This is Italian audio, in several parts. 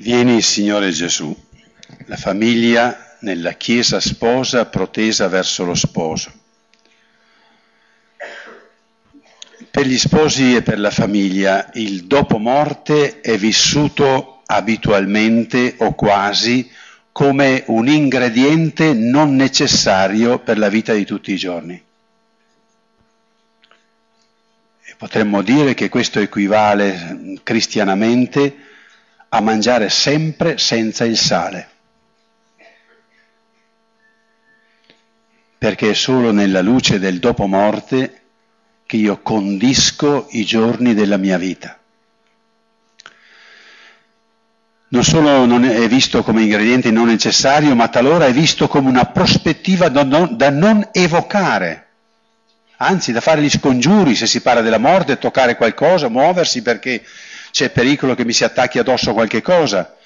Vieni, Signore Gesù, la famiglia nella Chiesa sposa protesa verso lo sposo. Per gli sposi e per la famiglia il dopo morte è vissuto abitualmente o quasi come un ingrediente non necessario per la vita di tutti i giorni. E potremmo dire che questo equivale cristianamente a mangiare sempre senza il sale, perché è solo nella luce del dopo morte che io condisco i giorni della mia vita. Non solo non è visto come ingrediente non necessario, ma talora è visto come una prospettiva da non evocare, anzi da fare gli scongiuri se si parla della morte, toccare qualcosa, muoversi perché c'è pericolo che mi si attacchi addosso qualche cosa.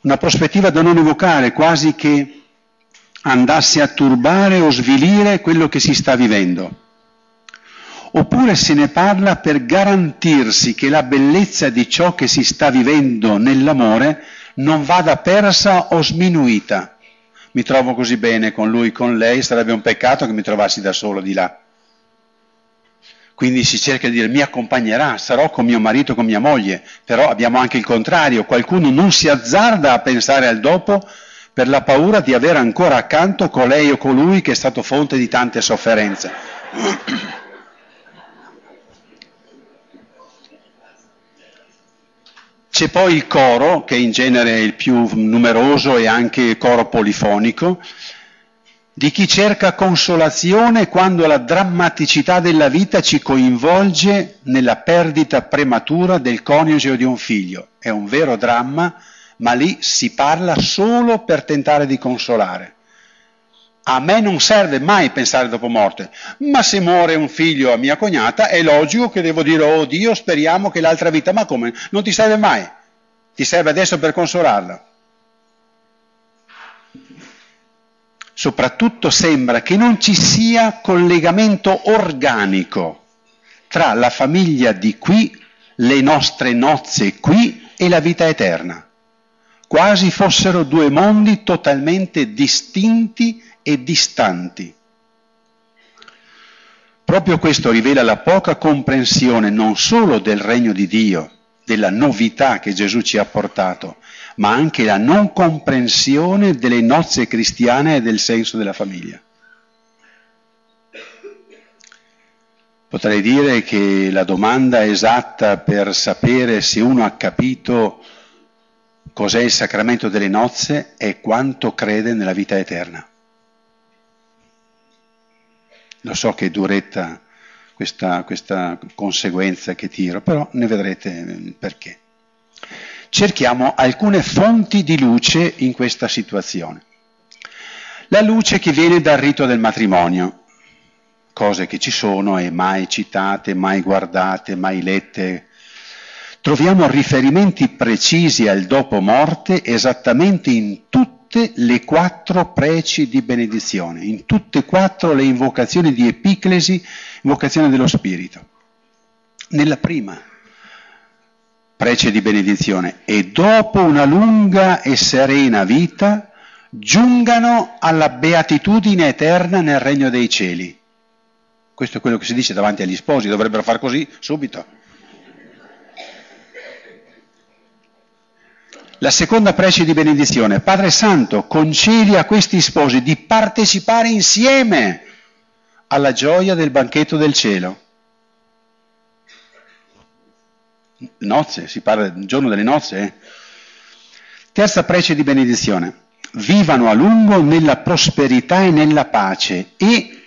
Una prospettiva da non evocare, quasi che andasse a turbare o svilire quello che si sta vivendo. Oppure se ne parla per garantirsi che la bellezza di ciò che si sta vivendo nell'amore non vada persa o sminuita. Mi trovo così bene con lui, con lei, sarebbe un peccato che mi trovassi da solo di là. Quindi si cerca di dire, mi accompagnerà, sarò con mio marito, con mia moglie, però abbiamo anche il contrario, qualcuno non si azzarda a pensare al dopo per la paura di avere ancora accanto colei o colui che è stato fonte di tante sofferenze. C'è poi il coro, che in genere è il più numeroso e anche coro polifonico, di chi cerca consolazione quando la drammaticità della vita ci coinvolge nella perdita prematura del coniuge o di un figlio. È un vero dramma, ma lì si parla solo per tentare di consolare. A me non serve mai pensare dopo morte, ma se muore un figlio a mia cognata è logico che devo dire, oh Dio, speriamo che l'altra vita, ma come? Non ti serve mai, ti serve adesso per consolarla. Soprattutto sembra che non ci sia collegamento organico tra la famiglia di qui, le nostre nozze qui e la vita eterna. Quasi fossero due mondi totalmente distinti e distanti. Proprio questo rivela la poca comprensione non solo del regno di Dio, della novità che Gesù ci ha portato, ma anche la non comprensione delle nozze cristiane e del senso della famiglia. Potrei dire che la domanda esatta per sapere se uno ha capito cos'è il sacramento delle nozze è quanto crede nella vita eterna. Lo so che è duretta questa conseguenza che tiro, però ne vedrete perché. Cerchiamo alcune fonti di luce in questa situazione. La luce che viene dal rito del matrimonio, cose che ci sono e mai citate, mai guardate, mai lette. Troviamo riferimenti precisi al dopo morte esattamente in tutte le 4 preci di benedizione, in tutte e 4 le invocazioni di epiclesi, invocazione dello spirito. Nella prima prece di benedizione, e dopo una lunga e serena vita giungano alla beatitudine eterna nel regno dei cieli. Questo è quello che si dice davanti agli sposi, dovrebbero far così subito. La seconda prece di benedizione, Padre Santo, concedi a questi sposi di partecipare insieme alla gioia del banchetto del cielo. Nozze, si parla del giorno delle nozze. Terza prece di benedizione. Vivano a lungo nella prosperità e nella pace e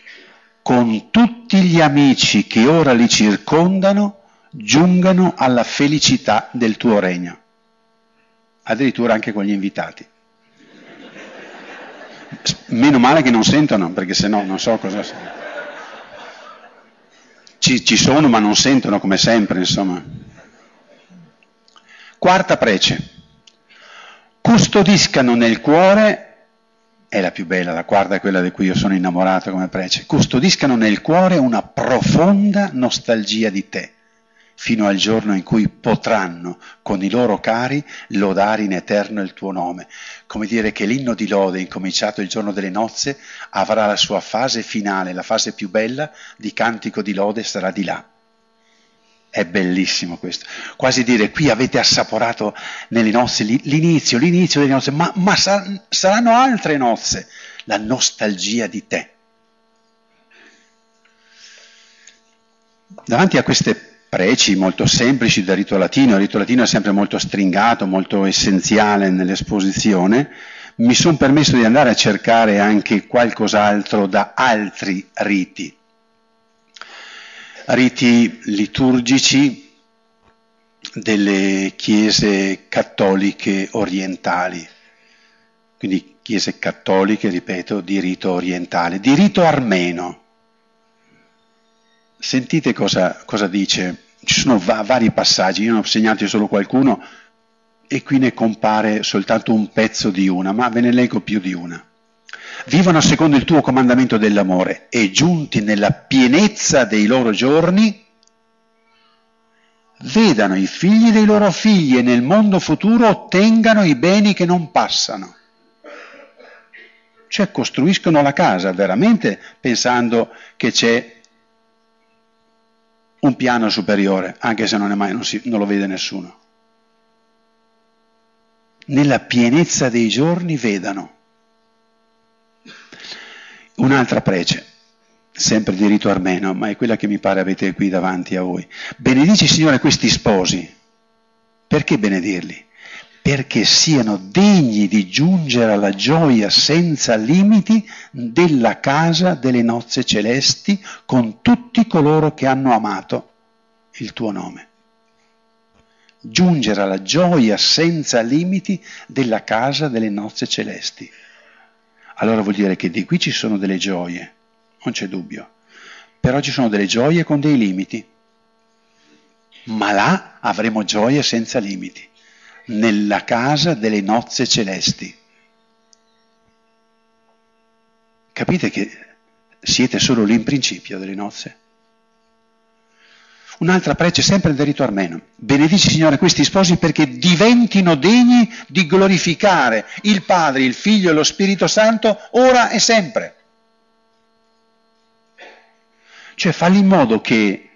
con tutti gli amici che ora li circondano giungano alla felicità del tuo regno. Addirittura anche con gli invitati. Meno male che non sentono, perché se no non so cosa. Ci sono ma non sentono come sempre, insomma. Quarta prece, custodiscano nel cuore, è la più bella, la quarta è quella di cui io sono innamorato come prece, custodiscano nel cuore una profonda nostalgia di te, fino al giorno in cui potranno con i loro cari lodare in eterno il tuo nome. Come dire che l'inno di lode, incominciato il giorno delle nozze, avrà la sua fase finale, la fase più bella di cantico di lode sarà di là. È bellissimo questo, quasi dire qui avete assaporato nelle nozze l'inizio delle nozze, ma saranno altre nozze, la nostalgia di te. Davanti a queste preci molto semplici del rito latino, il rito latino è sempre molto stringato, molto essenziale nell'esposizione, mi sono permesso di andare a cercare anche qualcos'altro da altri riti. Riti liturgici delle chiese cattoliche orientali, quindi chiese cattoliche, ripeto, di rito orientale, di rito armeno. Sentite cosa dice, ci sono vari passaggi, io ne ho segnati solo qualcuno e qui ne compare soltanto un pezzo di una, ma ve ne leggo più di una. Vivono secondo il tuo comandamento dell'amore e giunti nella pienezza dei loro giorni vedano i figli dei loro figli e nel mondo futuro ottengano i beni che non passano. Cioè costruiscono la casa veramente pensando che c'è un piano superiore, anche se non lo vede nessuno. Nella pienezza dei giorni vedano. Un'altra prece, sempre di rito armeno, ma è quella che mi pare avete qui davanti a voi. Benedici, Signore, questi sposi. Perché benedirli? Perché siano degni di giungere alla gioia senza limiti della casa delle nozze celesti con tutti coloro che hanno amato il tuo nome. Giungere alla gioia senza limiti della casa delle nozze celesti. Allora vuol dire che di qui ci sono delle gioie, non c'è dubbio, però ci sono delle gioie con dei limiti, ma là avremo gioie senza limiti, nella casa delle nozze celesti. Capite che siete solo lì in principio delle nozze? Un'altra prece sempre del rito armeno. Benedici, Signore, questi sposi perché diventino degni di glorificare il Padre, il Figlio e lo Spirito Santo ora e sempre. Cioè falli in modo che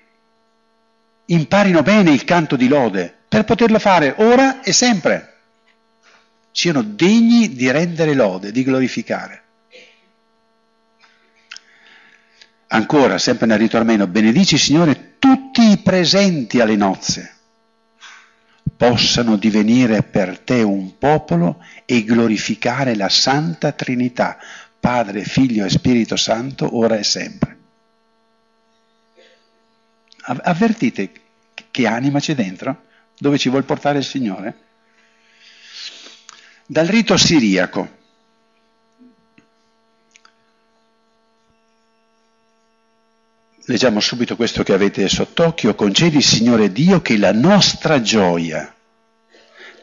imparino bene il canto di lode per poterlo fare ora e sempre. Siano degni di rendere lode, di glorificare. Ancora, sempre nel rito armeno, benedici, Signore, tutti i presenti alle nozze possano divenire per te un popolo e glorificare la Santa Trinità, Padre, Figlio e Spirito Santo, ora e sempre. Avvertite che anima c'è dentro, dove ci vuol portare il Signore? Dal rito siriaco. Leggiamo subito questo che avete sott'occhio. Concedi, Signore Dio, che la nostra gioia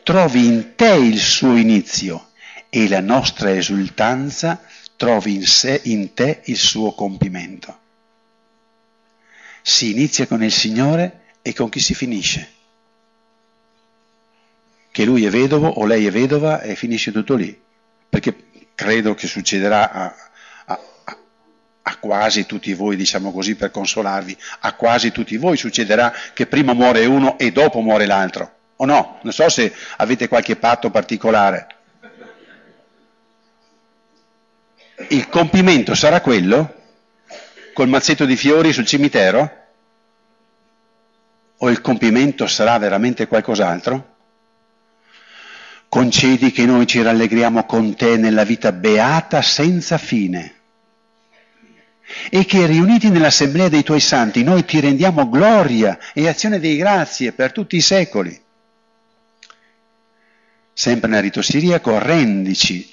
trovi in te il suo inizio e la nostra esultanza trovi in te il suo compimento. Si inizia con il Signore e con chi si finisce? Che lui è vedovo o lei è vedova e finisce tutto lì. Perché credo che succederà a quasi tutti voi, diciamo così per consolarvi, a quasi tutti voi succederà che prima muore uno e dopo muore l'altro, o no? Non so se avete qualche patto particolare. Il compimento sarà quello? Col mazzetto di fiori sul cimitero? O il compimento sarà veramente qualcos'altro? Concedi che noi ci rallegriamo con te nella vita beata senza fine, e che riuniti nell'assemblea dei tuoi santi noi ti rendiamo gloria e azione dei grazie per tutti i secoli. Sempre nel rito siriaco, rendili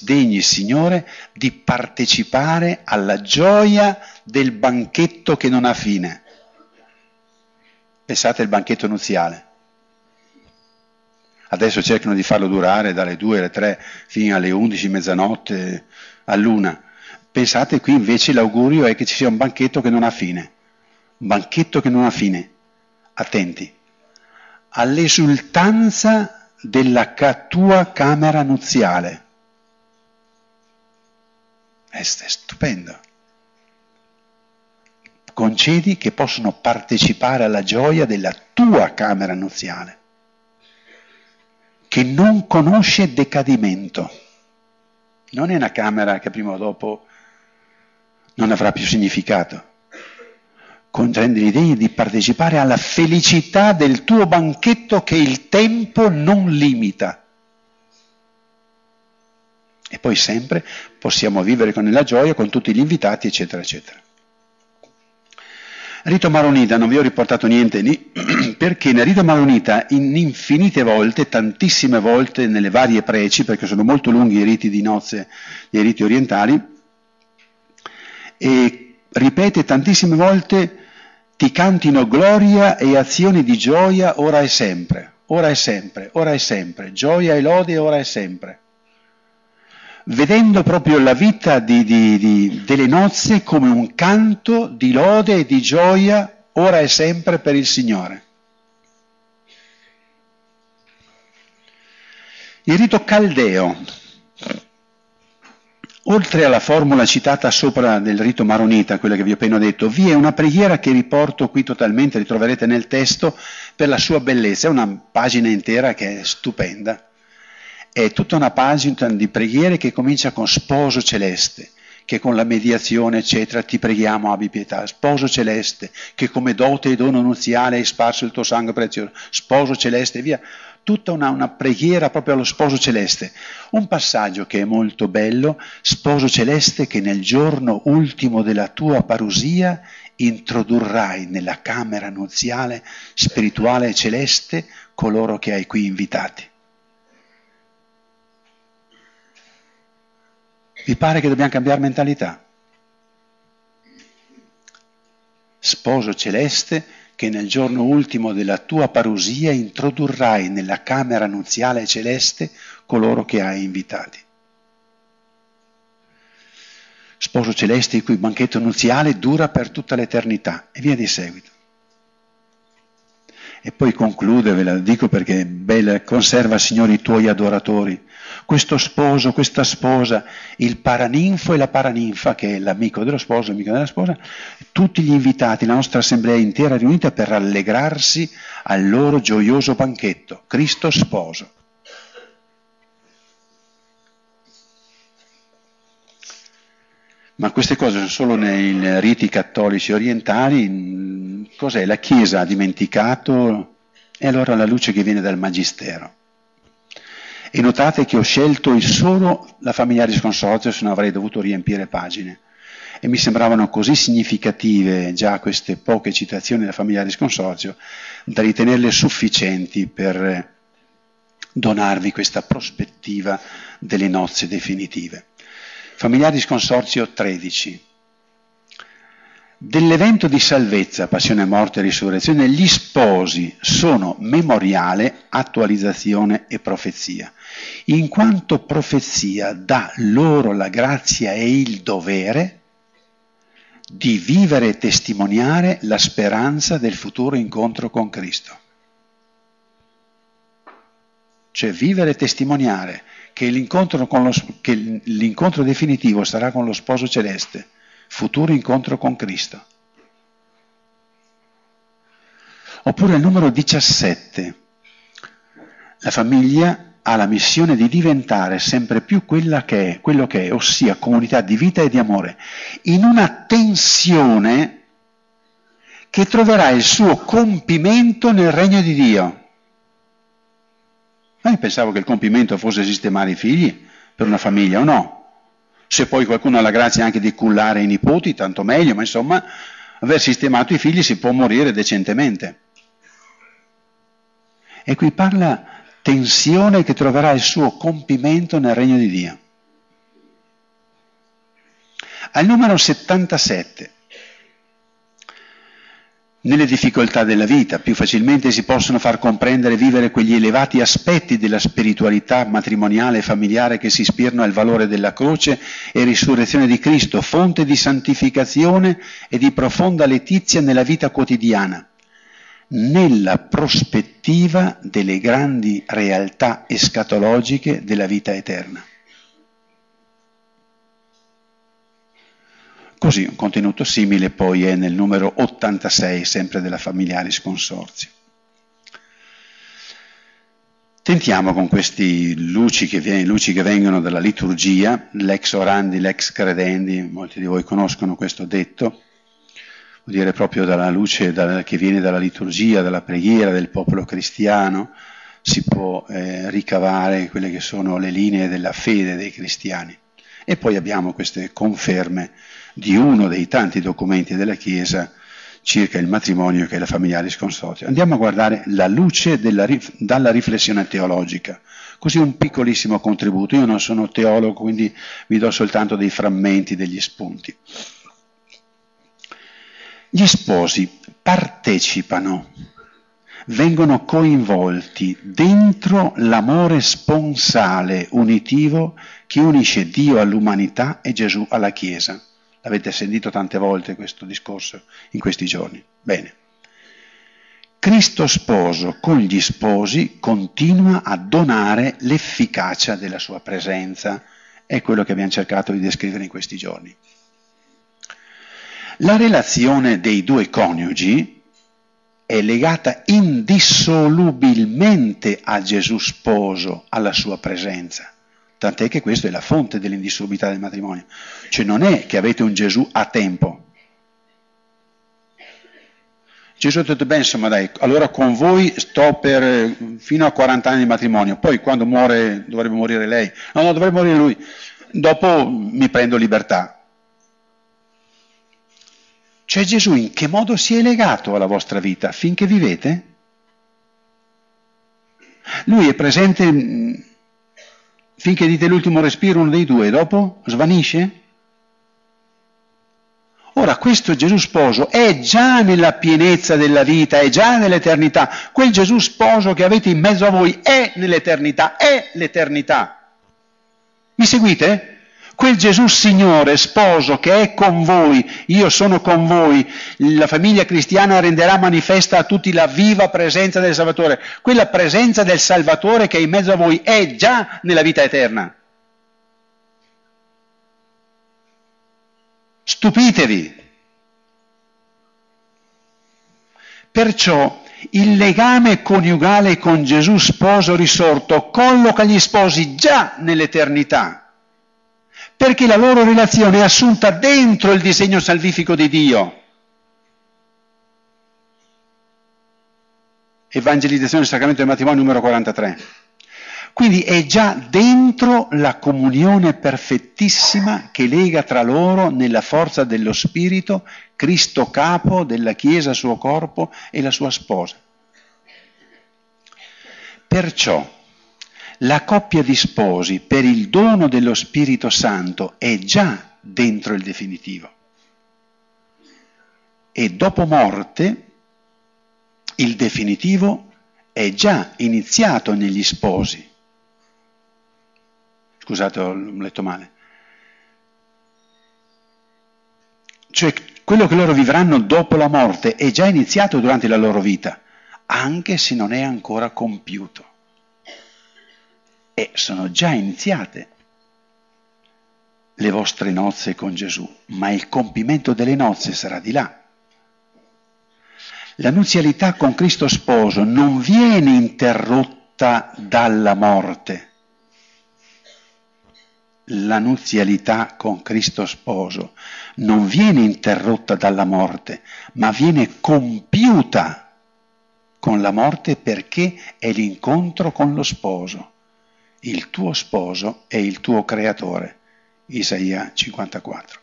degni, Signore, di partecipare alla gioia del banchetto che non ha fine. Pensate al banchetto nuziale. Adesso cercano di farlo durare dalle 2 alle 3 fino alle 11, mezzanotte, all'una. Pensate, qui invece l'augurio è che ci sia un banchetto che non ha fine. Un banchetto che non ha fine. attenti, all'esultanza della tua camera nuziale. È stupendo. Concedi che possono partecipare alla gioia della tua camera nuziale, che non conosce decadimento. Non è una camera che prima o dopo non avrà più significato. Contrandi l'idea di partecipare alla felicità del tuo banchetto che il tempo non limita. E poi sempre possiamo vivere con la gioia, con tutti gli invitati, eccetera, eccetera. Rito Maronita, non vi ho riportato niente lì, perché nel Rito Maronita infinite volte, tantissime volte nelle varie preci, perché sono molto lunghi i riti di nozze, i riti orientali, e ripete tantissime volte: ti cantino gloria e azioni di gioia ora e sempre, ora e sempre, ora e sempre, gioia e lode ora e sempre. Vedendo proprio la vita delle nozze come un canto di lode e di gioia, ora e sempre per il Signore. Il rito caldeo, oltre alla formula citata sopra del rito maronita, quella che vi ho appena detto, vi è una preghiera che riporto qui totalmente, ritroverete nel testo, per la sua bellezza, è una pagina intera che è stupenda. È tutta una pagina di preghiere che comincia con sposo celeste, che con la mediazione eccetera ti preghiamo abbi pietà, sposo celeste, che come dote e dono nuziale hai sparso il tuo sangue prezioso, sposo celeste e via, tutta una preghiera proprio allo sposo celeste. Un passaggio che è molto bello, sposo celeste che nel giorno ultimo della tua parusia introdurrai nella camera nuziale, spirituale e celeste coloro che hai qui invitati. Vi pare che dobbiamo cambiare mentalità? Sposo celeste, che nel giorno ultimo della tua parusia introdurrai nella camera nuziale celeste coloro che hai invitati. Sposo celeste il cui banchetto nuziale dura per tutta l'eternità, e via di seguito. E poi conclude, ve la dico perché è bella, conserva, Signore, i tuoi adoratori. Questo sposo, questa sposa, il paraninfo e la paraninfa, che è l'amico dello sposo, l'amico della sposa, tutti gli invitati, la nostra assemblea intera riunita per allegrarsi al loro gioioso banchetto, Cristo sposo. Ma queste cose sono solo nei riti cattolici orientali. Cos'è? La Chiesa ha dimenticato? E allora la luce che viene dal Magistero. E notate che ho scelto solo la Familiaris Consortio, se non avrei dovuto riempire pagine. E mi sembravano così significative già queste poche citazioni della Familiaris Consortio da ritenerle sufficienti per donarvi questa prospettiva delle nozze definitive. Familiaris Consortio 13. Dell'evento di salvezza, passione, morte e risurrezione, gli sposi sono memoriale, attualizzazione e profezia, in quanto profezia dà loro la grazia e il dovere di vivere e testimoniare la speranza del futuro incontro con Cristo. Cioè vivere e testimoniare che l'incontro definitivo sarà con lo sposo celeste, futuro incontro con Cristo. Oppure il numero 17. La famiglia ha la missione di diventare sempre più quella che è, quello che è, ossia comunità di vita e di amore, in una tensione che troverà il suo compimento nel regno di Dio. Ma io pensavo che il compimento fosse sistemare i figli per una famiglia, o no? Se poi qualcuno ha la grazia anche di cullare i nipoti, tanto meglio, ma insomma, aver sistemato i figli si può morire decentemente. E qui parla tensione che troverà il suo compimento nel regno di Dio. Al numero 77. Nelle difficoltà della vita più facilmente si possono far comprendere e vivere quegli elevati aspetti della spiritualità matrimoniale e familiare che si ispirano al valore della croce e risurrezione di Cristo, fonte di santificazione e di profonda letizia nella vita quotidiana. nella prospettiva delle grandi realtà escatologiche della vita eterna. Così un contenuto simile poi è nel numero 86, sempre della Familiaris Consortio. Tentiamo con queste luci che vengono dalla liturgia, l'ex orandi, l'ex credendi, molti di voi conoscono questo detto, vuol dire proprio dalla luce che viene dalla liturgia, dalla preghiera del popolo cristiano, si può ricavare quelle che sono le linee della fede dei cristiani. E poi abbiamo queste conferme di uno dei tanti documenti della Chiesa circa il matrimonio, che è la Familiaris Consortio. Andiamo a guardare la luce dalla riflessione teologica, così un piccolissimo contributo. Io non sono teologo, quindi vi do soltanto dei frammenti, degli spunti. Gli sposi partecipano, vengono coinvolti dentro l'amore sponsale unitivo che unisce Dio all'umanità e Gesù alla Chiesa. Avete sentito tante volte questo discorso in questi giorni. Bene. Cristo sposo con gli sposi continua a donare l'efficacia della sua presenza. È quello che abbiamo cercato di descrivere in questi giorni. La relazione dei due coniugi è legata indissolubilmente a Gesù sposo, alla sua presenza. Tant'è che questa è la fonte dell'indissolubilità del matrimonio. Cioè non è che avete un Gesù a tempo. Gesù ha detto, beh, insomma, dai, allora con voi sto per fino a 40 anni di matrimonio, poi quando muore dovrebbe morire lei, no, dovrebbe morire lui, dopo mi prendo libertà. Cioè Gesù in che modo si è legato alla vostra vita finché vivete? Lui è presente finché dite l'ultimo respiro uno dei due, dopo svanisce? Ora questo Gesù sposo è già nella pienezza della vita, è già nell'eternità. Quel Gesù sposo che avete in mezzo a voi è nell'eternità, è l'eternità. Mi seguite? Quel Gesù Signore sposo che è con voi, io sono con voi, la famiglia cristiana renderà manifesta a tutti la viva presenza del Salvatore. Quella presenza del Salvatore che è in mezzo a voi è già nella vita eterna. Stupitevi. Perciò il legame coniugale con Gesù sposo risorto colloca gli sposi già nell'eternità, perché la loro relazione è assunta dentro il disegno salvifico di Dio. Evangelizzazione del sacramento del matrimonio numero 43. Quindi è già dentro la comunione perfettissima che lega tra loro nella forza dello Spirito Cristo capo della Chiesa, suo corpo e la sua sposa. Perciò la coppia di sposi per il dono dello Spirito Santo è già dentro il definitivo. E dopo morte il definitivo è già iniziato negli sposi. Scusate, ho letto male. Cioè quello che loro vivranno dopo la morte è già iniziato durante la loro vita, anche se non è ancora compiuto. E sono già iniziate le vostre nozze con Gesù, ma il compimento delle nozze sarà di là. La nuzialità con Cristo sposo non viene interrotta dalla morte. La nuzialità con Cristo sposo non viene interrotta dalla morte, ma viene compiuta con la morte, perché è l'incontro con lo sposo. Il tuo sposo è il tuo creatore, Isaia 54.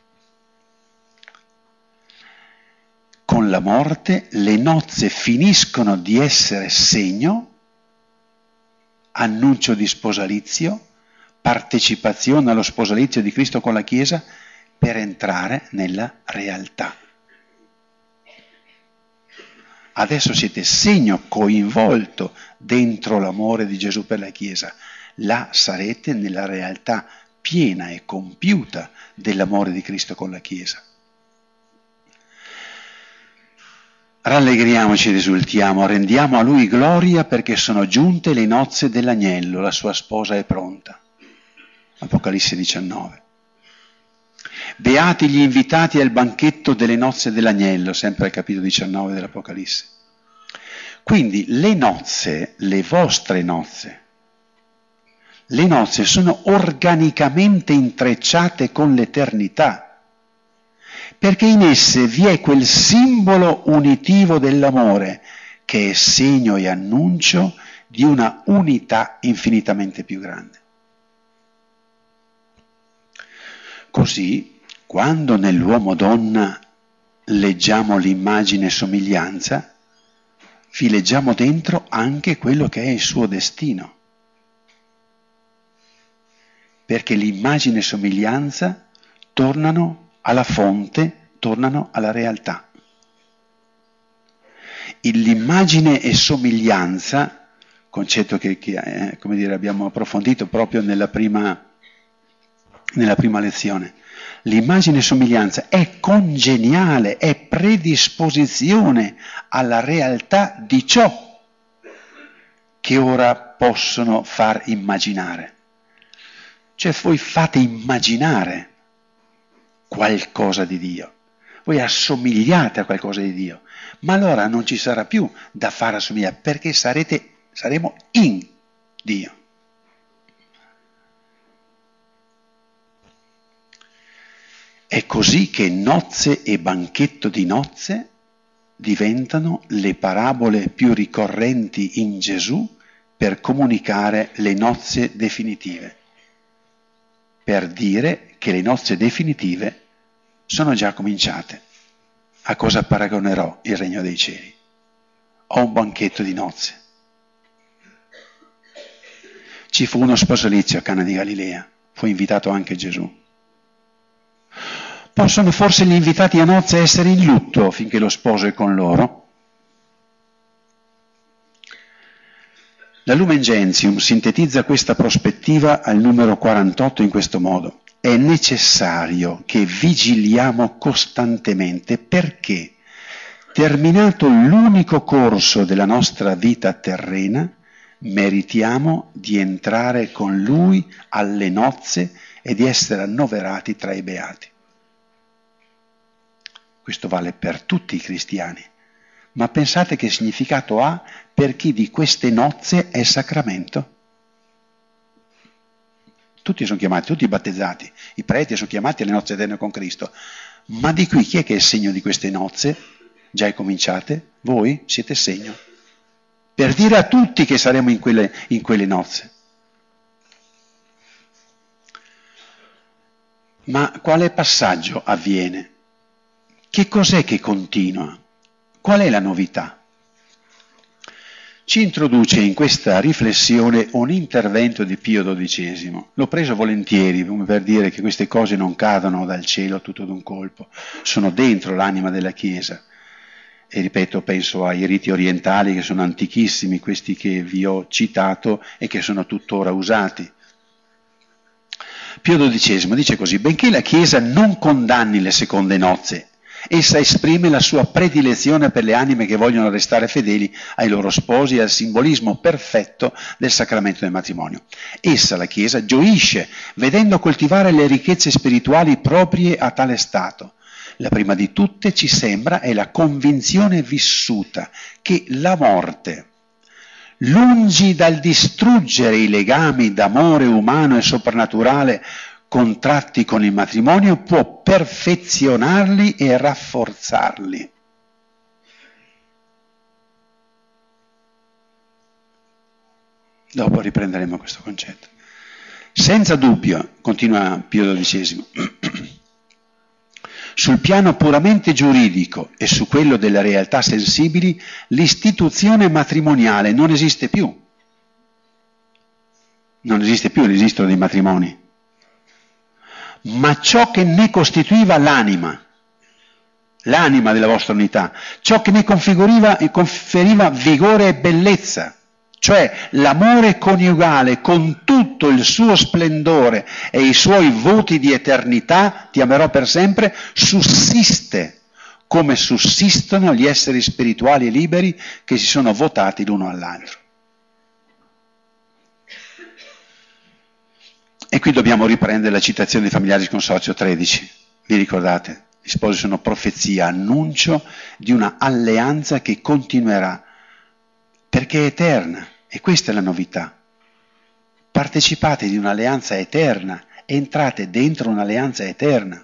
Con la morte le nozze finiscono di essere segno, annuncio di sposalizio, partecipazione allo sposalizio di Cristo con la Chiesa per entrare nella realtà. Adesso siete segno coinvolto dentro l'amore di Gesù per la Chiesa. Là sarete nella realtà piena e compiuta dell'amore di Cristo con la Chiesa. Rallegriamoci, risultiamo, rendiamo a Lui gloria perché sono giunte le nozze dell'agnello, la sua sposa è pronta. Apocalisse 19. Beati gli invitati al banchetto delle nozze dell'agnello, sempre al capitolo 19 dell'Apocalisse. Quindi le nozze, le vostre nozze, le nozze sono organicamente intrecciate con l'eternità, perché in esse vi è quel simbolo unitivo dell'amore che è segno e annuncio di una unità infinitamente più grande. Così, quando nell'uomo-donna leggiamo l'immagine e somiglianza, vi leggiamo dentro anche quello che è il suo destino. Perché l'immagine e somiglianza tornano alla fonte, tornano alla realtà. L'immagine e somiglianza, concetto che come dire, abbiamo approfondito proprio nella prima lezione, l'immagine e somiglianza è congeniale, è predisposizione alla realtà di ciò che ora possono far immaginare. Cioè voi fate immaginare qualcosa di Dio, voi assomigliate a qualcosa di Dio, ma allora non ci sarà più da far assomigliare, perché saremo in Dio. È così che nozze e banchetto di nozze diventano le parabole più ricorrenti in Gesù per comunicare le nozze definitive, per dire che le nozze definitive sono già cominciate. A cosa paragonerò il regno dei cieli? Ho un banchetto di nozze. Ci fu uno sposalizio a Cana di Galilea, fu invitato anche Gesù. Possono forse gli invitati a nozze essere in lutto finché lo sposo è con loro? La Lumen Gentium sintetizza questa prospettiva al numero 48 in questo modo. È necessario che vigiliamo costantemente perché, terminato l'unico corso della nostra vita terrena, meritiamo di entrare con Lui alle nozze e di essere annoverati tra i beati. Questo vale per tutti i cristiani. Ma pensate che significato ha per chi di queste nozze è sacramento. Tutti sono chiamati, tutti i battezzati, i preti sono chiamati alle nozze eterne con Cristo. Ma di qui chi è che è il segno di queste nozze? Già cominciate? Voi siete segno. Per dire a tutti che saremo in quelle nozze. Ma quale passaggio avviene? Che cos'è che continua? Qual è la novità? Ci introduce in questa riflessione un intervento di Pio XII. L'ho preso volentieri, come per dire che queste cose non cadono dal cielo tutto d'un colpo, sono dentro l'anima della Chiesa. E ripeto, penso ai riti orientali che sono antichissimi, questi che vi ho citato e che sono tuttora usati. Pio XII dice così: benché la Chiesa non condanni le seconde nozze, essa esprime la sua predilezione per le anime che vogliono restare fedeli ai loro sposi e al simbolismo perfetto del sacramento del matrimonio. Essa, la Chiesa, gioisce vedendo coltivare le ricchezze spirituali proprie a tale stato. La prima di tutte, ci sembra, è la convinzione vissuta che la morte, lungi dal distruggere i legami d'amore umano e soprannaturale contratti con il matrimonio, può perfezionarli e rafforzarli. Dopo riprenderemo questo concetto. Senza dubbio, continua Pio XII, sul piano puramente giuridico e su quello delle realtà sensibili, l'istituzione matrimoniale non esiste più. Non esiste più il registro dei matrimoni. Ma ciò che ne costituiva l'anima della vostra unità, ciò che ne configuriva e conferiva vigore e bellezza, cioè l'amore coniugale con tutto il suo splendore e i suoi voti di eternità, ti amerò per sempre, sussiste come sussistono gli esseri spirituali e liberi che si sono votati l'uno all'altro. E qui dobbiamo riprendere la citazione di Familiari di Consorzio 13, vi ricordate? Gli sposi sono profezia, annuncio di una alleanza che continuerà, perché è eterna, e questa è la novità. Partecipate di un'alleanza eterna, entrate dentro un'alleanza eterna.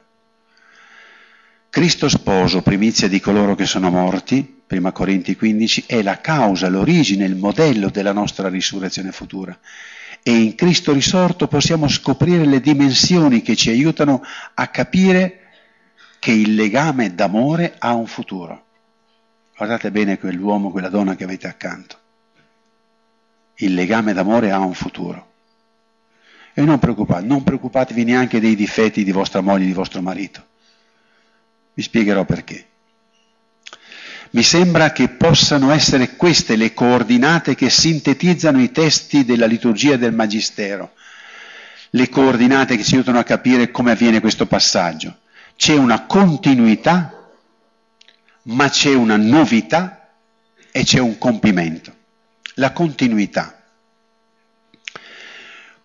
Cristo sposo, primizia di coloro che sono morti, 1 Corinzi 15, è la causa, l'origine, il modello della nostra risurrezione futura. E in Cristo risorto possiamo scoprire le dimensioni che ci aiutano a capire che il legame d'amore ha un futuro. Guardate bene quell'uomo, quella donna che avete accanto. Il legame d'amore ha un futuro. E non preoccupatevi neanche dei difetti di vostra moglie, di vostro marito. Vi spiegherò perché. Mi sembra che possano essere queste le coordinate che sintetizzano i testi della liturgia e del Magistero, le coordinate che ci aiutano a capire come avviene questo passaggio. C'è una continuità, ma c'è una novità e c'è un compimento. La continuità.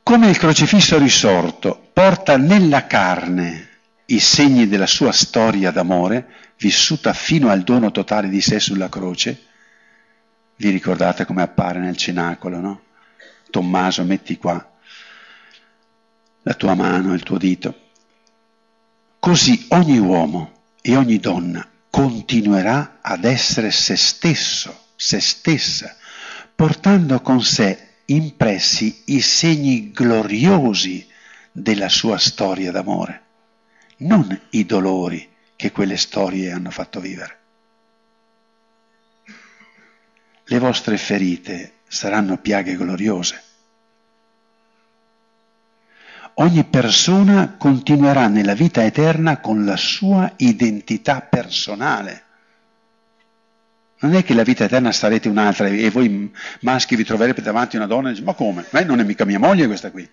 Come il crocifisso risorto porta nella carne i segni della sua storia d'amore, vissuta fino al dono totale di sé sulla croce, vi ricordate come appare nel cenacolo, no? Tommaso, metti qua la tua mano, il tuo dito. Così ogni uomo e ogni donna continuerà ad essere se stesso, se stessa, portando con sé impressi i segni gloriosi della sua storia d'amore, non i dolori che quelle storie hanno fatto vivere. Le vostre ferite saranno piaghe gloriose. Ogni persona continuerà nella vita eterna con la sua identità personale. Non è che la vita eterna sarete un'altra e voi maschi vi troverete davanti a una donna e dice, ma come? Non è mica mia moglie questa qui.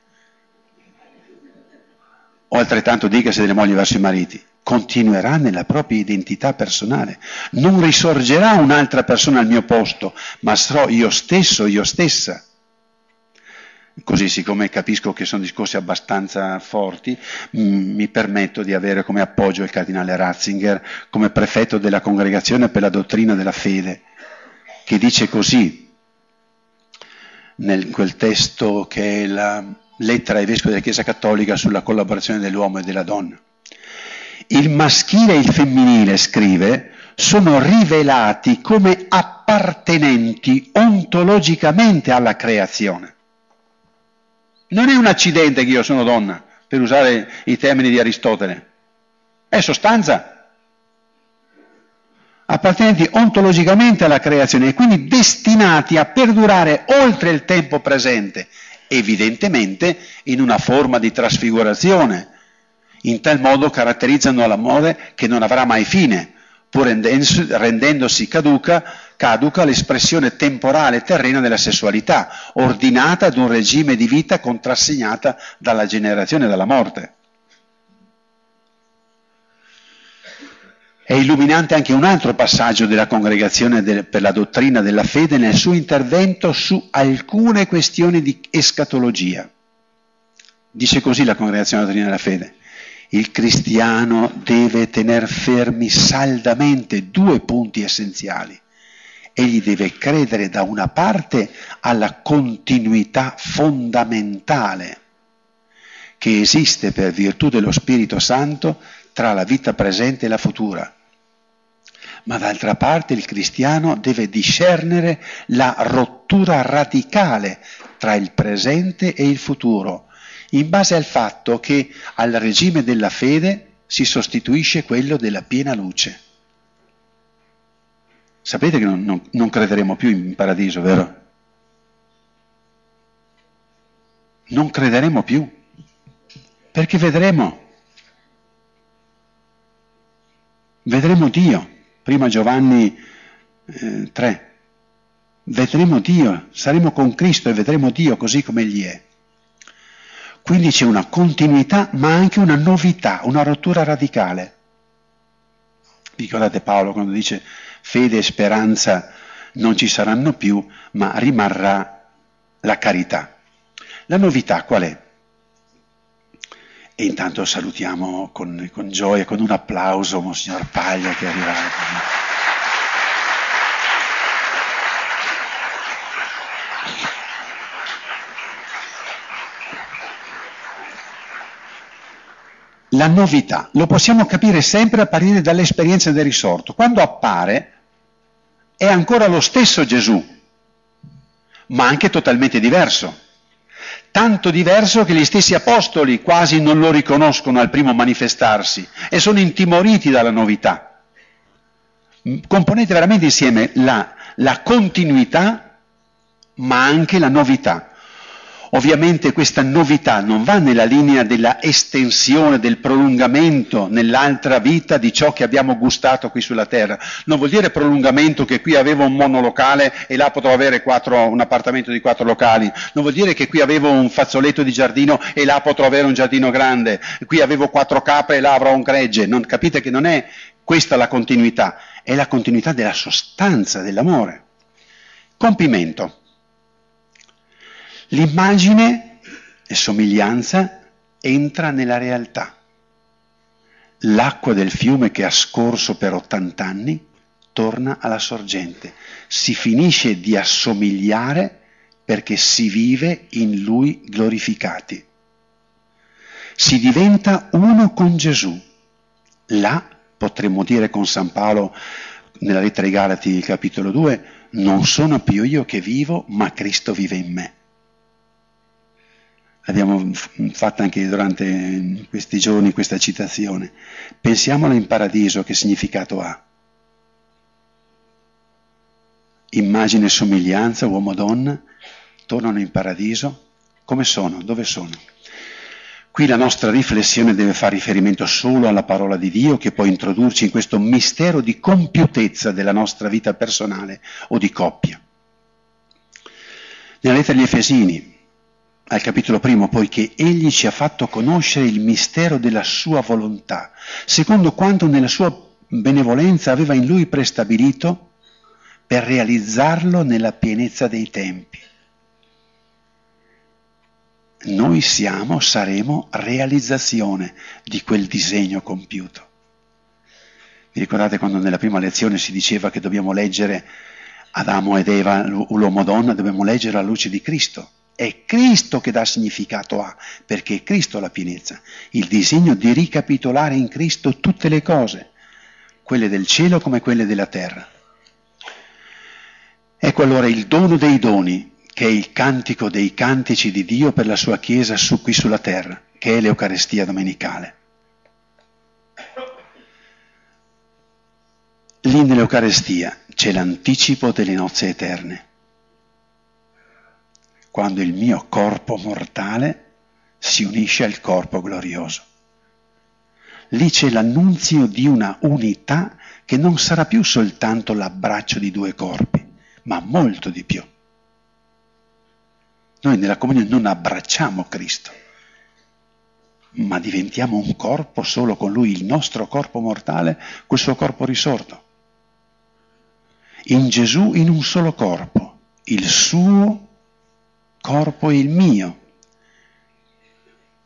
O altrettanto dicasi delle mogli verso i mariti. Continuerà nella propria identità personale. Non risorgerà un'altra persona al mio posto, ma sarò io stesso, io stessa. Così, siccome capisco che sono discorsi abbastanza forti, mi permetto di avere come appoggio il cardinale Ratzinger come prefetto della Congregazione per la Dottrina della Fede, che dice così, nel quel testo che è la lettera ai vescovi della Chiesa Cattolica sulla collaborazione dell'uomo e della donna. Il maschile e il femminile, scrive, sono rivelati come appartenenti ontologicamente alla creazione. Non è un accidente che io sono donna, per usare i termini di Aristotele. È sostanza. Appartenenti ontologicamente alla creazione e quindi destinati a perdurare oltre il tempo presente, evidentemente in una forma di trasfigurazione. In tal modo caratterizzano l'amore che non avrà mai fine, pur rendendosi caduca l'espressione temporale e terrena della sessualità, ordinata ad un regime di vita contrassegnata dalla generazione e dalla morte. È illuminante anche un altro passaggio della Congregazione per la Dottrina della Fede nel suo intervento su alcune questioni di escatologia. Dice così la Congregazione della Dottrina della Fede. Il cristiano deve tener fermi saldamente due punti essenziali. Egli deve credere da una parte alla continuità fondamentale che esiste per virtù dello Spirito Santo tra la vita presente e la futura. Ma d'altra parte il cristiano deve discernere la rottura radicale tra il presente e il futuro, in base al fatto che al regime della fede si sostituisce quello della piena luce. Sapete che non crederemo più in paradiso, vero? Non crederemo più, perché vedremo Dio, prima Giovanni 3, vedremo Dio, saremo con Cristo e vedremo Dio così come Egli è. Quindi c'è una continuità, ma anche una novità, una rottura radicale. Ricordate Paolo quando dice fede e speranza non ci saranno più, ma rimarrà la carità. La novità qual è? E intanto salutiamo con gioia, con un applauso, Monsignor Paglia che è arrivato. La novità lo possiamo capire sempre a partire dall'esperienza del risorto. Quando appare è ancora lo stesso Gesù, ma anche totalmente diverso. Tanto diverso che gli stessi apostoli quasi non lo riconoscono al primo manifestarsi e sono intimoriti dalla novità. Componete veramente insieme la continuità, ma anche la novità. Ovviamente questa novità non va nella linea della estensione, del prolungamento nell'altra vita di ciò che abbiamo gustato qui sulla terra. Non vuol dire prolungamento che qui avevo un monolocale e là potevo avere un appartamento di 4 locali. Non vuol dire che qui avevo un fazzoletto di giardino e là potrò avere un giardino grande. Qui avevo 4 capre e là avrò un gregge. Non, capite che non è questa la continuità. È la continuità della sostanza, dell'amore. Compimento. L'immagine e somiglianza entra nella realtà. L'acqua del fiume che ha scorso per 80 anni torna alla sorgente. Si finisce di assomigliare perché si vive in Lui glorificati. Si diventa uno con Gesù. Là, potremmo dire con San Paolo nella lettera ai Galati, capitolo 2, non sono più io che vivo, ma Cristo vive in me. Abbiamo fatto anche durante questi giorni questa citazione. Pensiamola in paradiso, che significato ha? Immagine e somiglianza, uomo-donna, tornano in paradiso. Come sono? Dove sono? Qui la nostra riflessione deve fare riferimento solo alla parola di Dio, che può introdurci in questo mistero di compiutezza della nostra vita personale o di coppia. Nella lettera agli Efesini, al capitolo 1, poiché Egli ci ha fatto conoscere il mistero della sua volontà, secondo quanto nella sua benevolenza aveva in Lui prestabilito per realizzarlo nella pienezza dei tempi. Noi saremo realizzazione di quel disegno compiuto. Vi ricordate quando nella prima lezione si diceva che dobbiamo leggere Adamo ed Eva, l'uomo e donna, dobbiamo leggere alla luce di Cristo. È Cristo che dà significato a, perché è Cristo la pienezza, il disegno di ricapitolare in Cristo tutte le cose, quelle del cielo come quelle della terra. Ecco allora il dono dei doni, che è il cantico dei cantici di Dio per la sua Chiesa qui sulla terra, che è l'Eucaristia domenicale. Lì nell'Eucaristia c'è l'anticipo delle nozze eterne, quando il mio corpo mortale si unisce al corpo glorioso. Lì c'è l'annunzio di una unità che non sarà più soltanto l'abbraccio di 2 corpi, ma molto di più. Noi nella comunione non abbracciamo Cristo, ma diventiamo un corpo solo con Lui, il nostro corpo mortale, col suo corpo risorto. In Gesù, in un solo corpo, il suo corpo e il mio,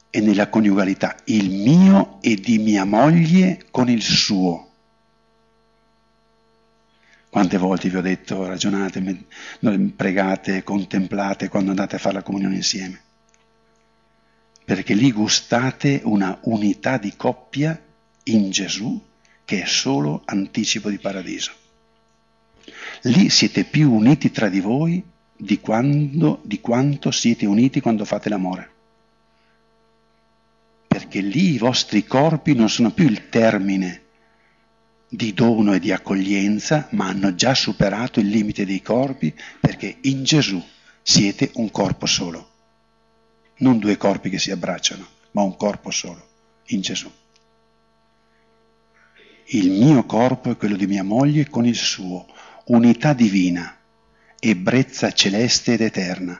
e nella coniugalità il mio e di mia moglie con il suo. Quante volte vi ho detto, ragionate, pregate, contemplate quando andate a fare la comunione insieme, perché lì gustate una unità di coppia in Gesù che è solo anticipo di paradiso. Lì siete più uniti tra di voi di quanto siete uniti quando fate l'amore, perché lì i vostri corpi non sono più il termine di dono e di accoglienza, ma hanno già superato il limite dei corpi, perché in Gesù siete un corpo solo, non 2 corpi che si abbracciano, ma un corpo solo in Gesù. Il mio corpo è quello di mia moglie con il suo, unità divina, ebbrezza celeste ed eterna,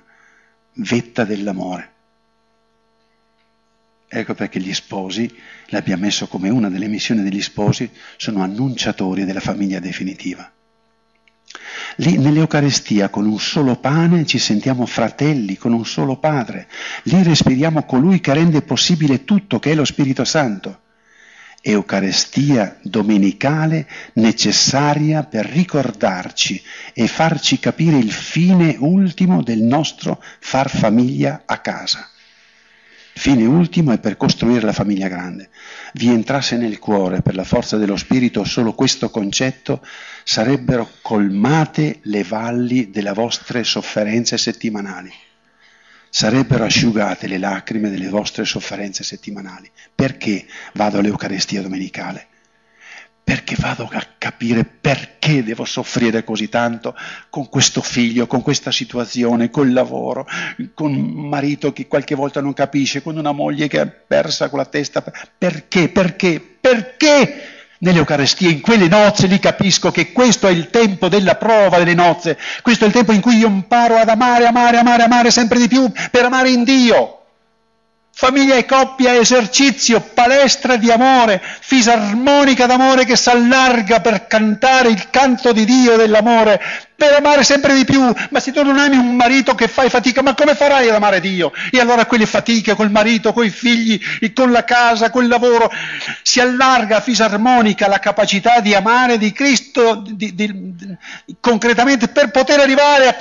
vetta dell'amore. Ecco perché gli sposi, l'abbiamo messo come una delle missioni degli sposi, sono annunciatori della famiglia definitiva. Lì nell'Eucaristia con un solo pane ci sentiamo fratelli, con un solo padre. Lì respiriamo colui che rende possibile tutto, che è lo Spirito Santo. Eucaristia domenicale necessaria per ricordarci e farci capire il fine ultimo del nostro far famiglia a casa. Fine ultimo è per costruire la famiglia grande. Vi entrasse nel cuore per la forza dello Spirito solo questo concetto, sarebbero colmate le valli delle vostre sofferenze settimanali. Sarebbero asciugate le lacrime delle vostre sofferenze settimanali. Perché vado all'Eucaristia domenicale? Perché vado a capire perché devo soffrire così tanto con questo figlio, con questa situazione, col lavoro, con un marito che qualche volta non capisce, con una moglie che è persa con la testa. Perché? Nell'Eucaristia, in quelle nozze lì capisco che questo è il tempo della prova delle nozze, questo è il tempo in cui io imparo ad amare sempre di più per amare in Dio. Famiglia e coppia, esercizio, palestra di amore, fisarmonica d'amore che si allarga per cantare il canto di Dio dell'amore, per amare sempre di più. Ma se tu non ami un marito che fai fatica, ma come farai ad amare Dio? E allora quelle fatiche col marito, coi figli, con la casa, col lavoro, si allarga fisarmonica la capacità di amare di Cristo concretamente per poter arrivare a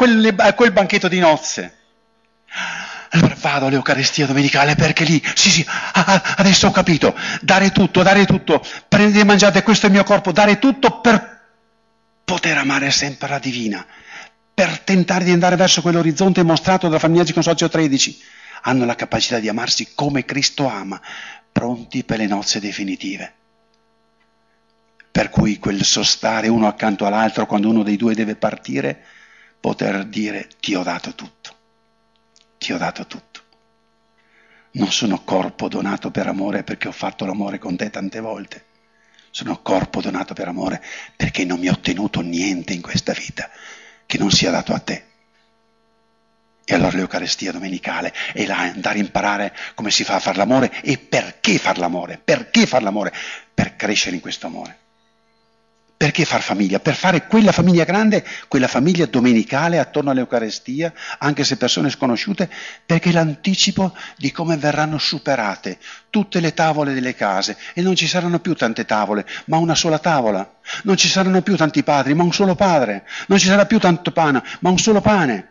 quel banchetto di nozze. Allora vado all'Eucaristia domenicale perché lì, adesso ho capito, dare tutto, prendete e mangiate, questo è il mio corpo, dare tutto per poter amare sempre la Divina, per tentare di andare verso quell'orizzonte mostrato dalla famiglia di Consorzio 13. Hanno la capacità di amarsi come Cristo ama, pronti per le nozze definitive. Per cui quel sostare uno accanto all'altro quando uno dei due deve partire, poter dire ti ho dato tutto. Non sono corpo donato per amore perché ho fatto l'amore con te tante volte. Sono corpo donato per amore perché non mi ho ottenuto niente in questa vita che non sia dato a te. E allora l'Eucaristia domenicale è là andare a imparare come si fa a far l'amore e perché far l'amore? Per crescere in questo amore. Perché far famiglia? Per fare quella famiglia grande, quella famiglia domenicale attorno all'Eucaristia, anche se persone sconosciute, perché è l'anticipo di come verranno superate tutte le tavole delle case e non ci saranno più tante tavole, ma una sola tavola. Non ci saranno più tanti padri, ma un solo padre. Non ci sarà più tanto pane, ma un solo pane.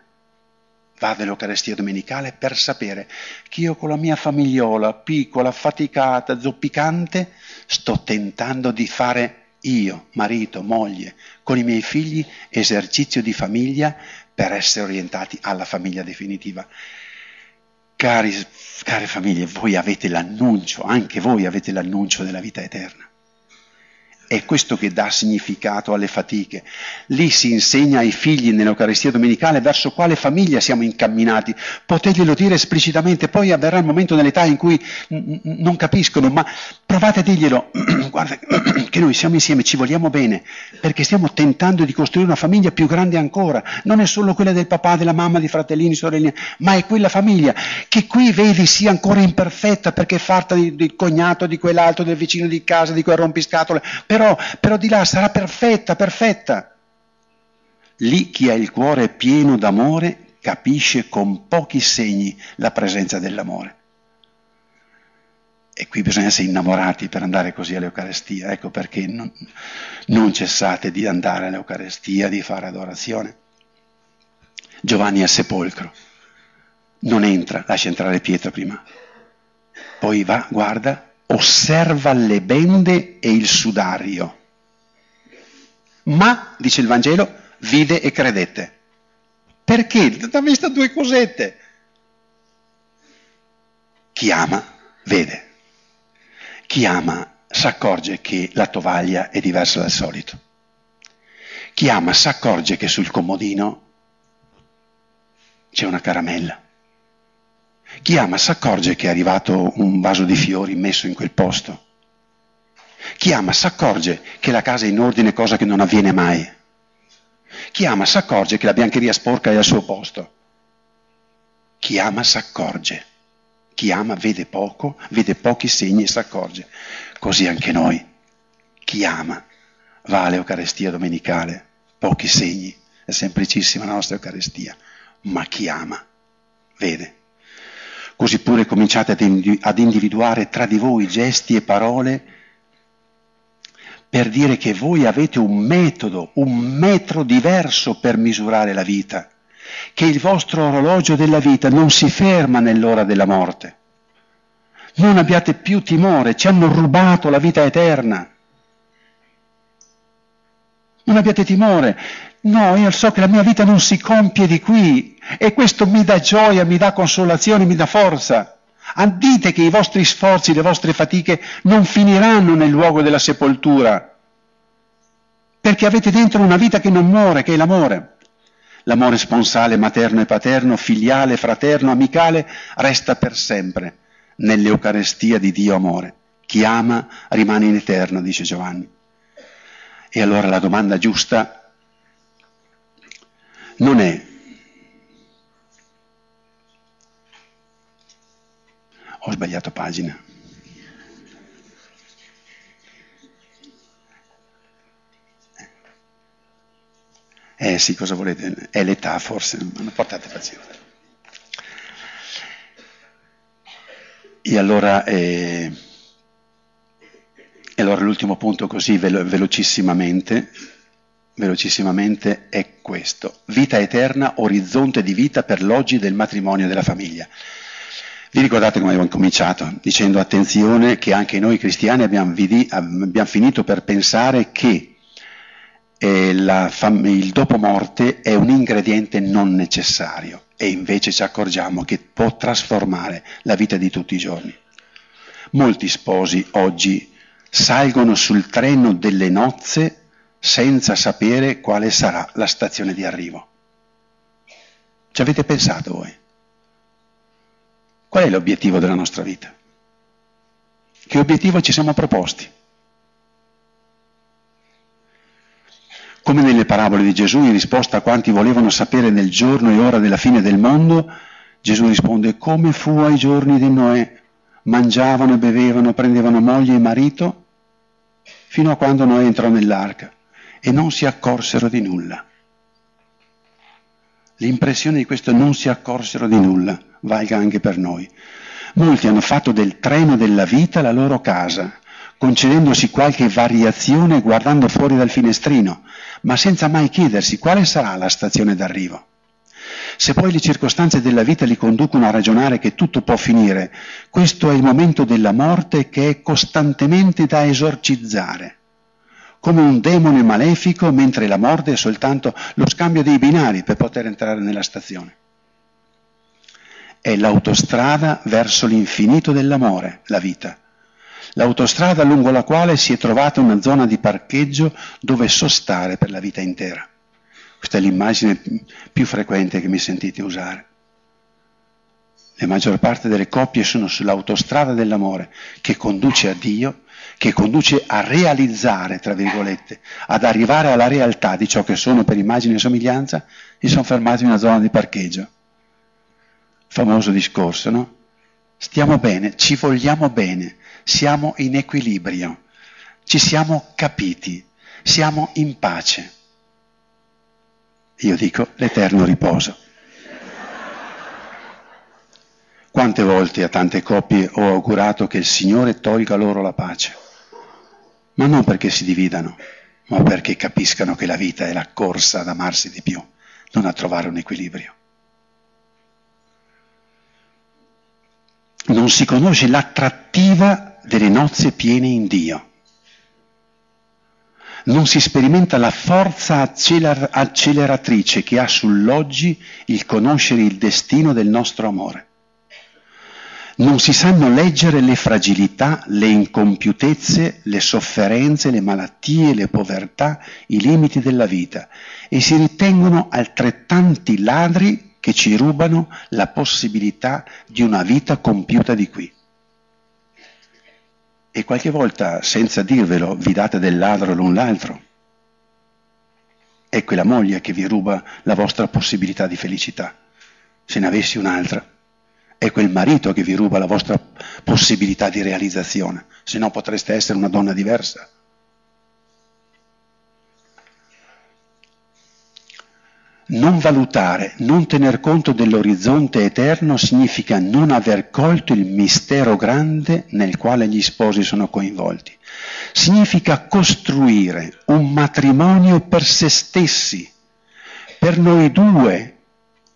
Vado all'Eucaristia domenicale per sapere che io con la mia famigliola, piccola, affaticata, zoppicante, sto tentando di fare io, marito, moglie, con i miei figli, esercizio di famiglia per essere orientati alla famiglia definitiva. Care famiglie, voi avete l'annuncio, anche voi avete l'annuncio della vita eterna. È questo che dà significato alle fatiche. Lì si insegna ai figli nell'Eucaristia domenicale verso quale famiglia siamo incamminati. Poteglielo dire esplicitamente, poi avverrà il momento nell'età in cui non capiscono, ma provate a dirglielo, guarda che noi siamo insieme, ci vogliamo bene, perché stiamo tentando di costruire una famiglia più grande ancora. Non è solo quella del papà, della mamma, di fratellini, sorelline, ma è quella famiglia che qui vedi sia ancora imperfetta perché è fatta del cognato, di quell'altro, del vicino di casa, di quel rompiscatole. Però di là sarà perfetta. Lì chi ha il cuore pieno d'amore capisce con pochi segni la presenza dell'amore. E qui bisogna essere innamorati per andare così all'Eucaristia. Ecco perché non cessate di andare all'Eucaristia, di fare adorazione. Giovanni al sepolcro non entra, lascia entrare Pietro prima. Poi va, guarda, osserva le bende e il sudario. Ma, dice il Vangelo, vide e credette. Perché? Ha visto due cosette. Chi ama, vede. Chi ama si accorge che la tovaglia è diversa dal solito. Chi ama si accorge che sul comodino c'è una caramella. Chi ama si accorge che è arrivato un vaso di fiori messo in quel posto. Chi ama si accorge che la casa è in ordine, cosa che non avviene mai. Chi ama si accorge che la biancheria sporca è al suo posto. Chi ama si accorge Chi ama vede poco, vede pochi segni e si accorge. Così anche noi. Chi ama va all'Eucarestia domenicale, pochi segni, è semplicissima la nostra Eucarestia, ma chi ama vede. Così pure cominciate ad individuare tra di voi gesti e parole per dire che voi avete un metodo, un metro diverso per misurare la vita, che il vostro orologio della vita non si ferma nell'ora della morte. Non abbiate più timore, ci hanno rubato la vita eterna. Non abbiate timore, no, io so che la mia vita non si compie di qui e questo mi dà gioia, mi dà consolazione, mi dà forza. Dite che i vostri sforzi, le vostre fatiche non finiranno nel luogo della sepoltura, perché avete dentro una vita che non muore, che è l'amore. L'amore sponsale, materno e paterno, filiale, fraterno, amicale, resta per sempre nell'Eucarestia di Dio amore. Chi ama rimane in eterno, dice Giovanni. E allora la domanda giusta non è: ho sbagliato pagina. Sì, cosa volete? È l'età forse, non portate pazienza. E allora... E allora l'ultimo punto, così velocissimamente, è questo. Vita eterna, orizzonte di vita per l'oggi del matrimonio e della famiglia. Vi ricordate come abbiamo cominciato? Dicendo attenzione che anche noi cristiani abbiamo finito per pensare che il dopo morte è un ingrediente non necessario, e invece ci accorgiamo che può trasformare la vita di tutti i giorni. Molti sposi oggi salgono sul treno delle nozze senza sapere quale sarà la stazione di arrivo. Ci avete pensato voi? Qual è l'obiettivo della nostra vita? Che obiettivo ci siamo proposti? Come nelle parabole di Gesù, in risposta a quanti volevano sapere nel giorno e ora della fine del mondo, Gesù risponde: come fu ai giorni di Noè, mangiavano e bevevano, prendevano moglie e marito, fino a quando Noè entrò nell'arca e non si accorsero di nulla. L'impressione di questo non si accorsero di nulla valga anche per noi. Molti hanno fatto del treno della vita la loro casa, concedendosi qualche variazione guardando fuori dal finestrino, ma senza mai chiedersi quale sarà la stazione d'arrivo. Se poi le circostanze della vita li conducono a ragionare che tutto può finire, questo è il momento della morte che è costantemente da esorcizzare, come un demone malefico, mentre la morte è soltanto lo scambio dei binari per poter entrare nella stazione. È l'autostrada verso l'infinito dell'amore, la vita. L'autostrada lungo la quale si è trovata una zona di parcheggio dove sostare per la vita intera. Questa è l'immagine più frequente che mi sentite usare. La maggior parte delle coppie sono sull'autostrada dell'amore, che conduce a Dio, che conduce a realizzare, tra virgolette, ad arrivare alla realtà di ciò che sono per immagine e somiglianza, e sono fermati in una zona di parcheggio. Famoso discorso, no? Stiamo bene, ci vogliamo bene, siamo in equilibrio, ci siamo capiti, siamo in pace. Io dico l'eterno riposo. Quante volte a tante coppie ho augurato che il Signore tolga loro la pace, ma non perché si dividano, ma perché capiscano che la vita è la corsa ad amarsi di più, non a trovare un equilibrio. Non si conosce l'attrattiva delle nozze piene in Dio. Non si sperimenta la forza acceleratrice che ha sull'oggi il conoscere il destino del nostro amore. Non si sanno leggere le fragilità, le incompiutezze, le sofferenze, le malattie, le povertà, i limiti della vita, e si ritengono altrettanti ladri che ci rubano la possibilità di una vita compiuta di qui. E qualche volta, senza dirvelo, vi date del ladro l'un l'altro. È quella moglie che vi ruba la vostra possibilità di felicità. Se ne avessi un'altra, è quel marito che vi ruba la vostra possibilità di realizzazione, se no potreste essere una donna diversa. Non valutare, non tener conto dell'orizzonte eterno significa non aver colto il mistero grande nel quale gli sposi sono coinvolti. Significa costruire un matrimonio per se stessi, per noi due,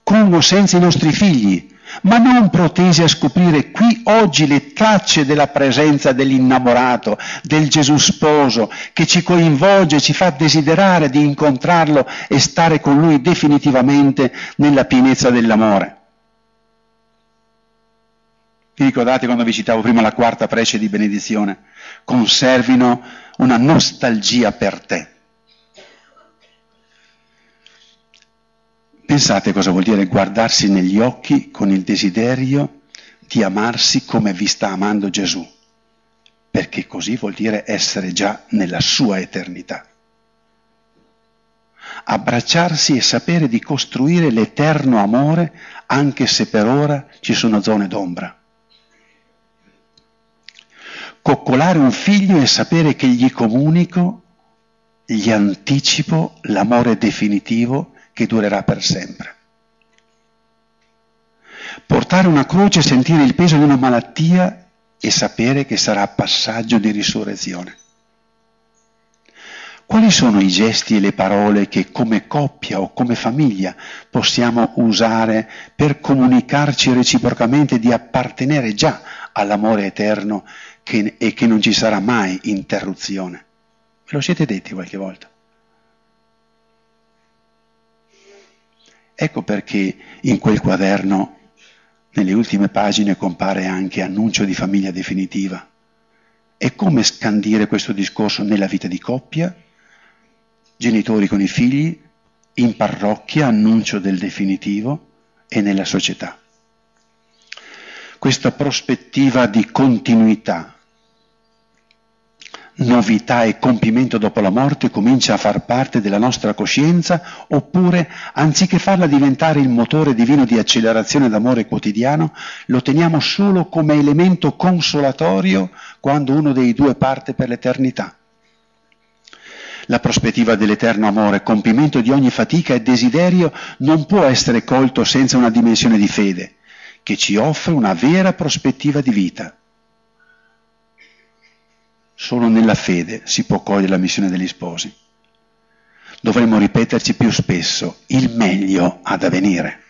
con o senza i nostri figli, ma non protesi a scoprire qui oggi le tracce della presenza dell'innamorato, del Gesù sposo, che ci coinvolge, ci fa desiderare di incontrarlo e stare con lui definitivamente nella pienezza dell'amore. Vi ricordate quando vi citavo prima la quarta prece di benedizione? Conservino una nostalgia per te. Pensate cosa vuol dire guardarsi negli occhi con il desiderio di amarsi come vi sta amando Gesù, perché così vuol dire essere già nella sua eternità. Abbracciarsi e sapere di costruire l'eterno amore, anche se per ora ci sono zone d'ombra. Coccolare un figlio e sapere che gli comunico, gli anticipo l'amore definitivo che durerà per sempre. Portare una croce, sentire il peso di una malattia e sapere che sarà passaggio di risurrezione. Quali sono i gesti e le parole che come coppia o come famiglia possiamo usare per comunicarci reciprocamente di appartenere già all'amore eterno e che non ci sarà mai interruzione? Ve lo siete detti qualche volta? Ecco perché in quel quaderno, nelle ultime pagine, compare anche annuncio di famiglia definitiva. E come scandire questo discorso nella vita di coppia, genitori con i figli, in parrocchia, annuncio del definitivo, e nella società. Questa prospettiva di continuità, novità e compimento dopo la morte comincia a far parte della nostra coscienza, oppure, anziché farla diventare il motore divino di accelerazione d'amore quotidiano, lo teniamo solo come elemento consolatorio quando uno dei due parte per l'eternità. La prospettiva dell'eterno amore, compimento di ogni fatica e desiderio, non può essere colto senza una dimensione di fede, che ci offre una vera prospettiva di vita. Solo nella fede si può cogliere la missione degli sposi. Dovremmo ripeterci più spesso: il meglio ad avvenire.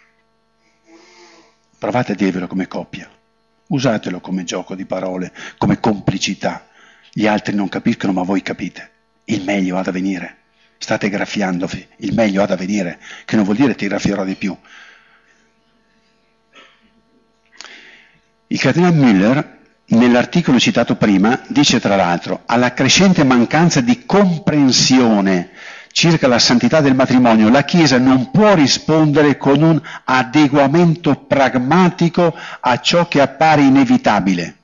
Provate a dirvelo come coppia. Usatelo come gioco di parole, come complicità. Gli altri non capiscono, ma voi capite. Il meglio ad avvenire. State graffiandovi. Il meglio ad avvenire, che non vuol dire ti graffierò di più. Il cardinal Müller, nell'articolo citato prima, dice tra l'altro: alla crescente mancanza di comprensione circa la santità del matrimonio, la Chiesa non può rispondere con un adeguamento pragmatico a ciò che appare inevitabile.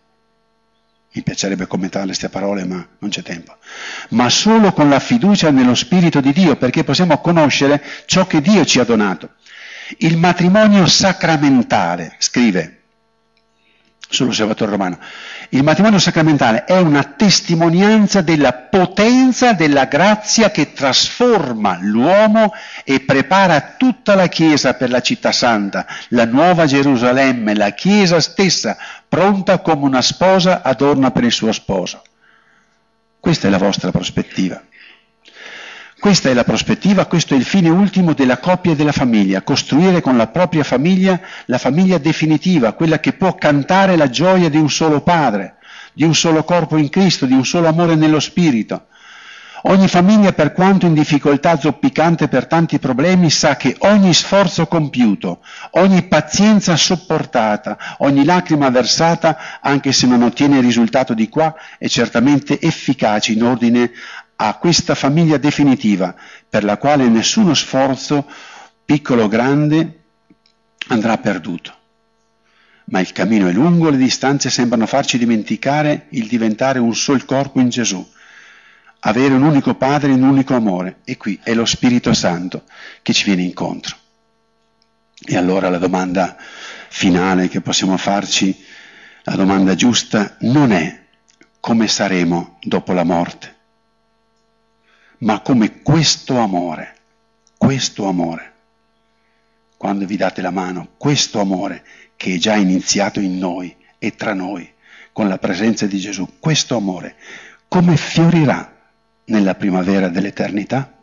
Mi piacerebbe commentare queste parole, ma non c'è tempo. Ma solo con la fiducia nello Spirito di Dio, perché possiamo conoscere ciò che Dio ci ha donato. Il matrimonio sacramentale, scrive sull'Osservatore Romano, il matrimonio sacramentale è una testimonianza della potenza della grazia che trasforma l'uomo e prepara tutta la Chiesa per la città santa, la nuova Gerusalemme, la Chiesa stessa, pronta come una sposa adorna per il suo sposo. Questa è la vostra prospettiva. Questa è la prospettiva, questo è il fine ultimo della coppia e della famiglia, costruire con la propria famiglia la famiglia definitiva, quella che può cantare la gioia di un solo padre, di un solo corpo in Cristo, di un solo amore nello Spirito. Ogni famiglia, per quanto in difficoltà zoppicante per tanti problemi, sa che ogni sforzo compiuto, ogni pazienza sopportata, ogni lacrima versata, anche se non ottiene il risultato di qua, è certamente efficace in ordine a questa famiglia definitiva, per la quale nessuno sforzo, piccolo o grande, andrà perduto. Ma il cammino è lungo, le distanze sembrano farci dimenticare il diventare un sol corpo in Gesù, avere un unico Padre, un unico amore, e qui è lo Spirito Santo che ci viene incontro. E allora la domanda finale che possiamo farci, la domanda giusta, non è come saremo dopo la morte, ma come questo amore, quando vi date la mano, questo amore che è già iniziato in noi e tra noi, con la presenza di Gesù, questo amore, come fiorirà nella primavera dell'eternità?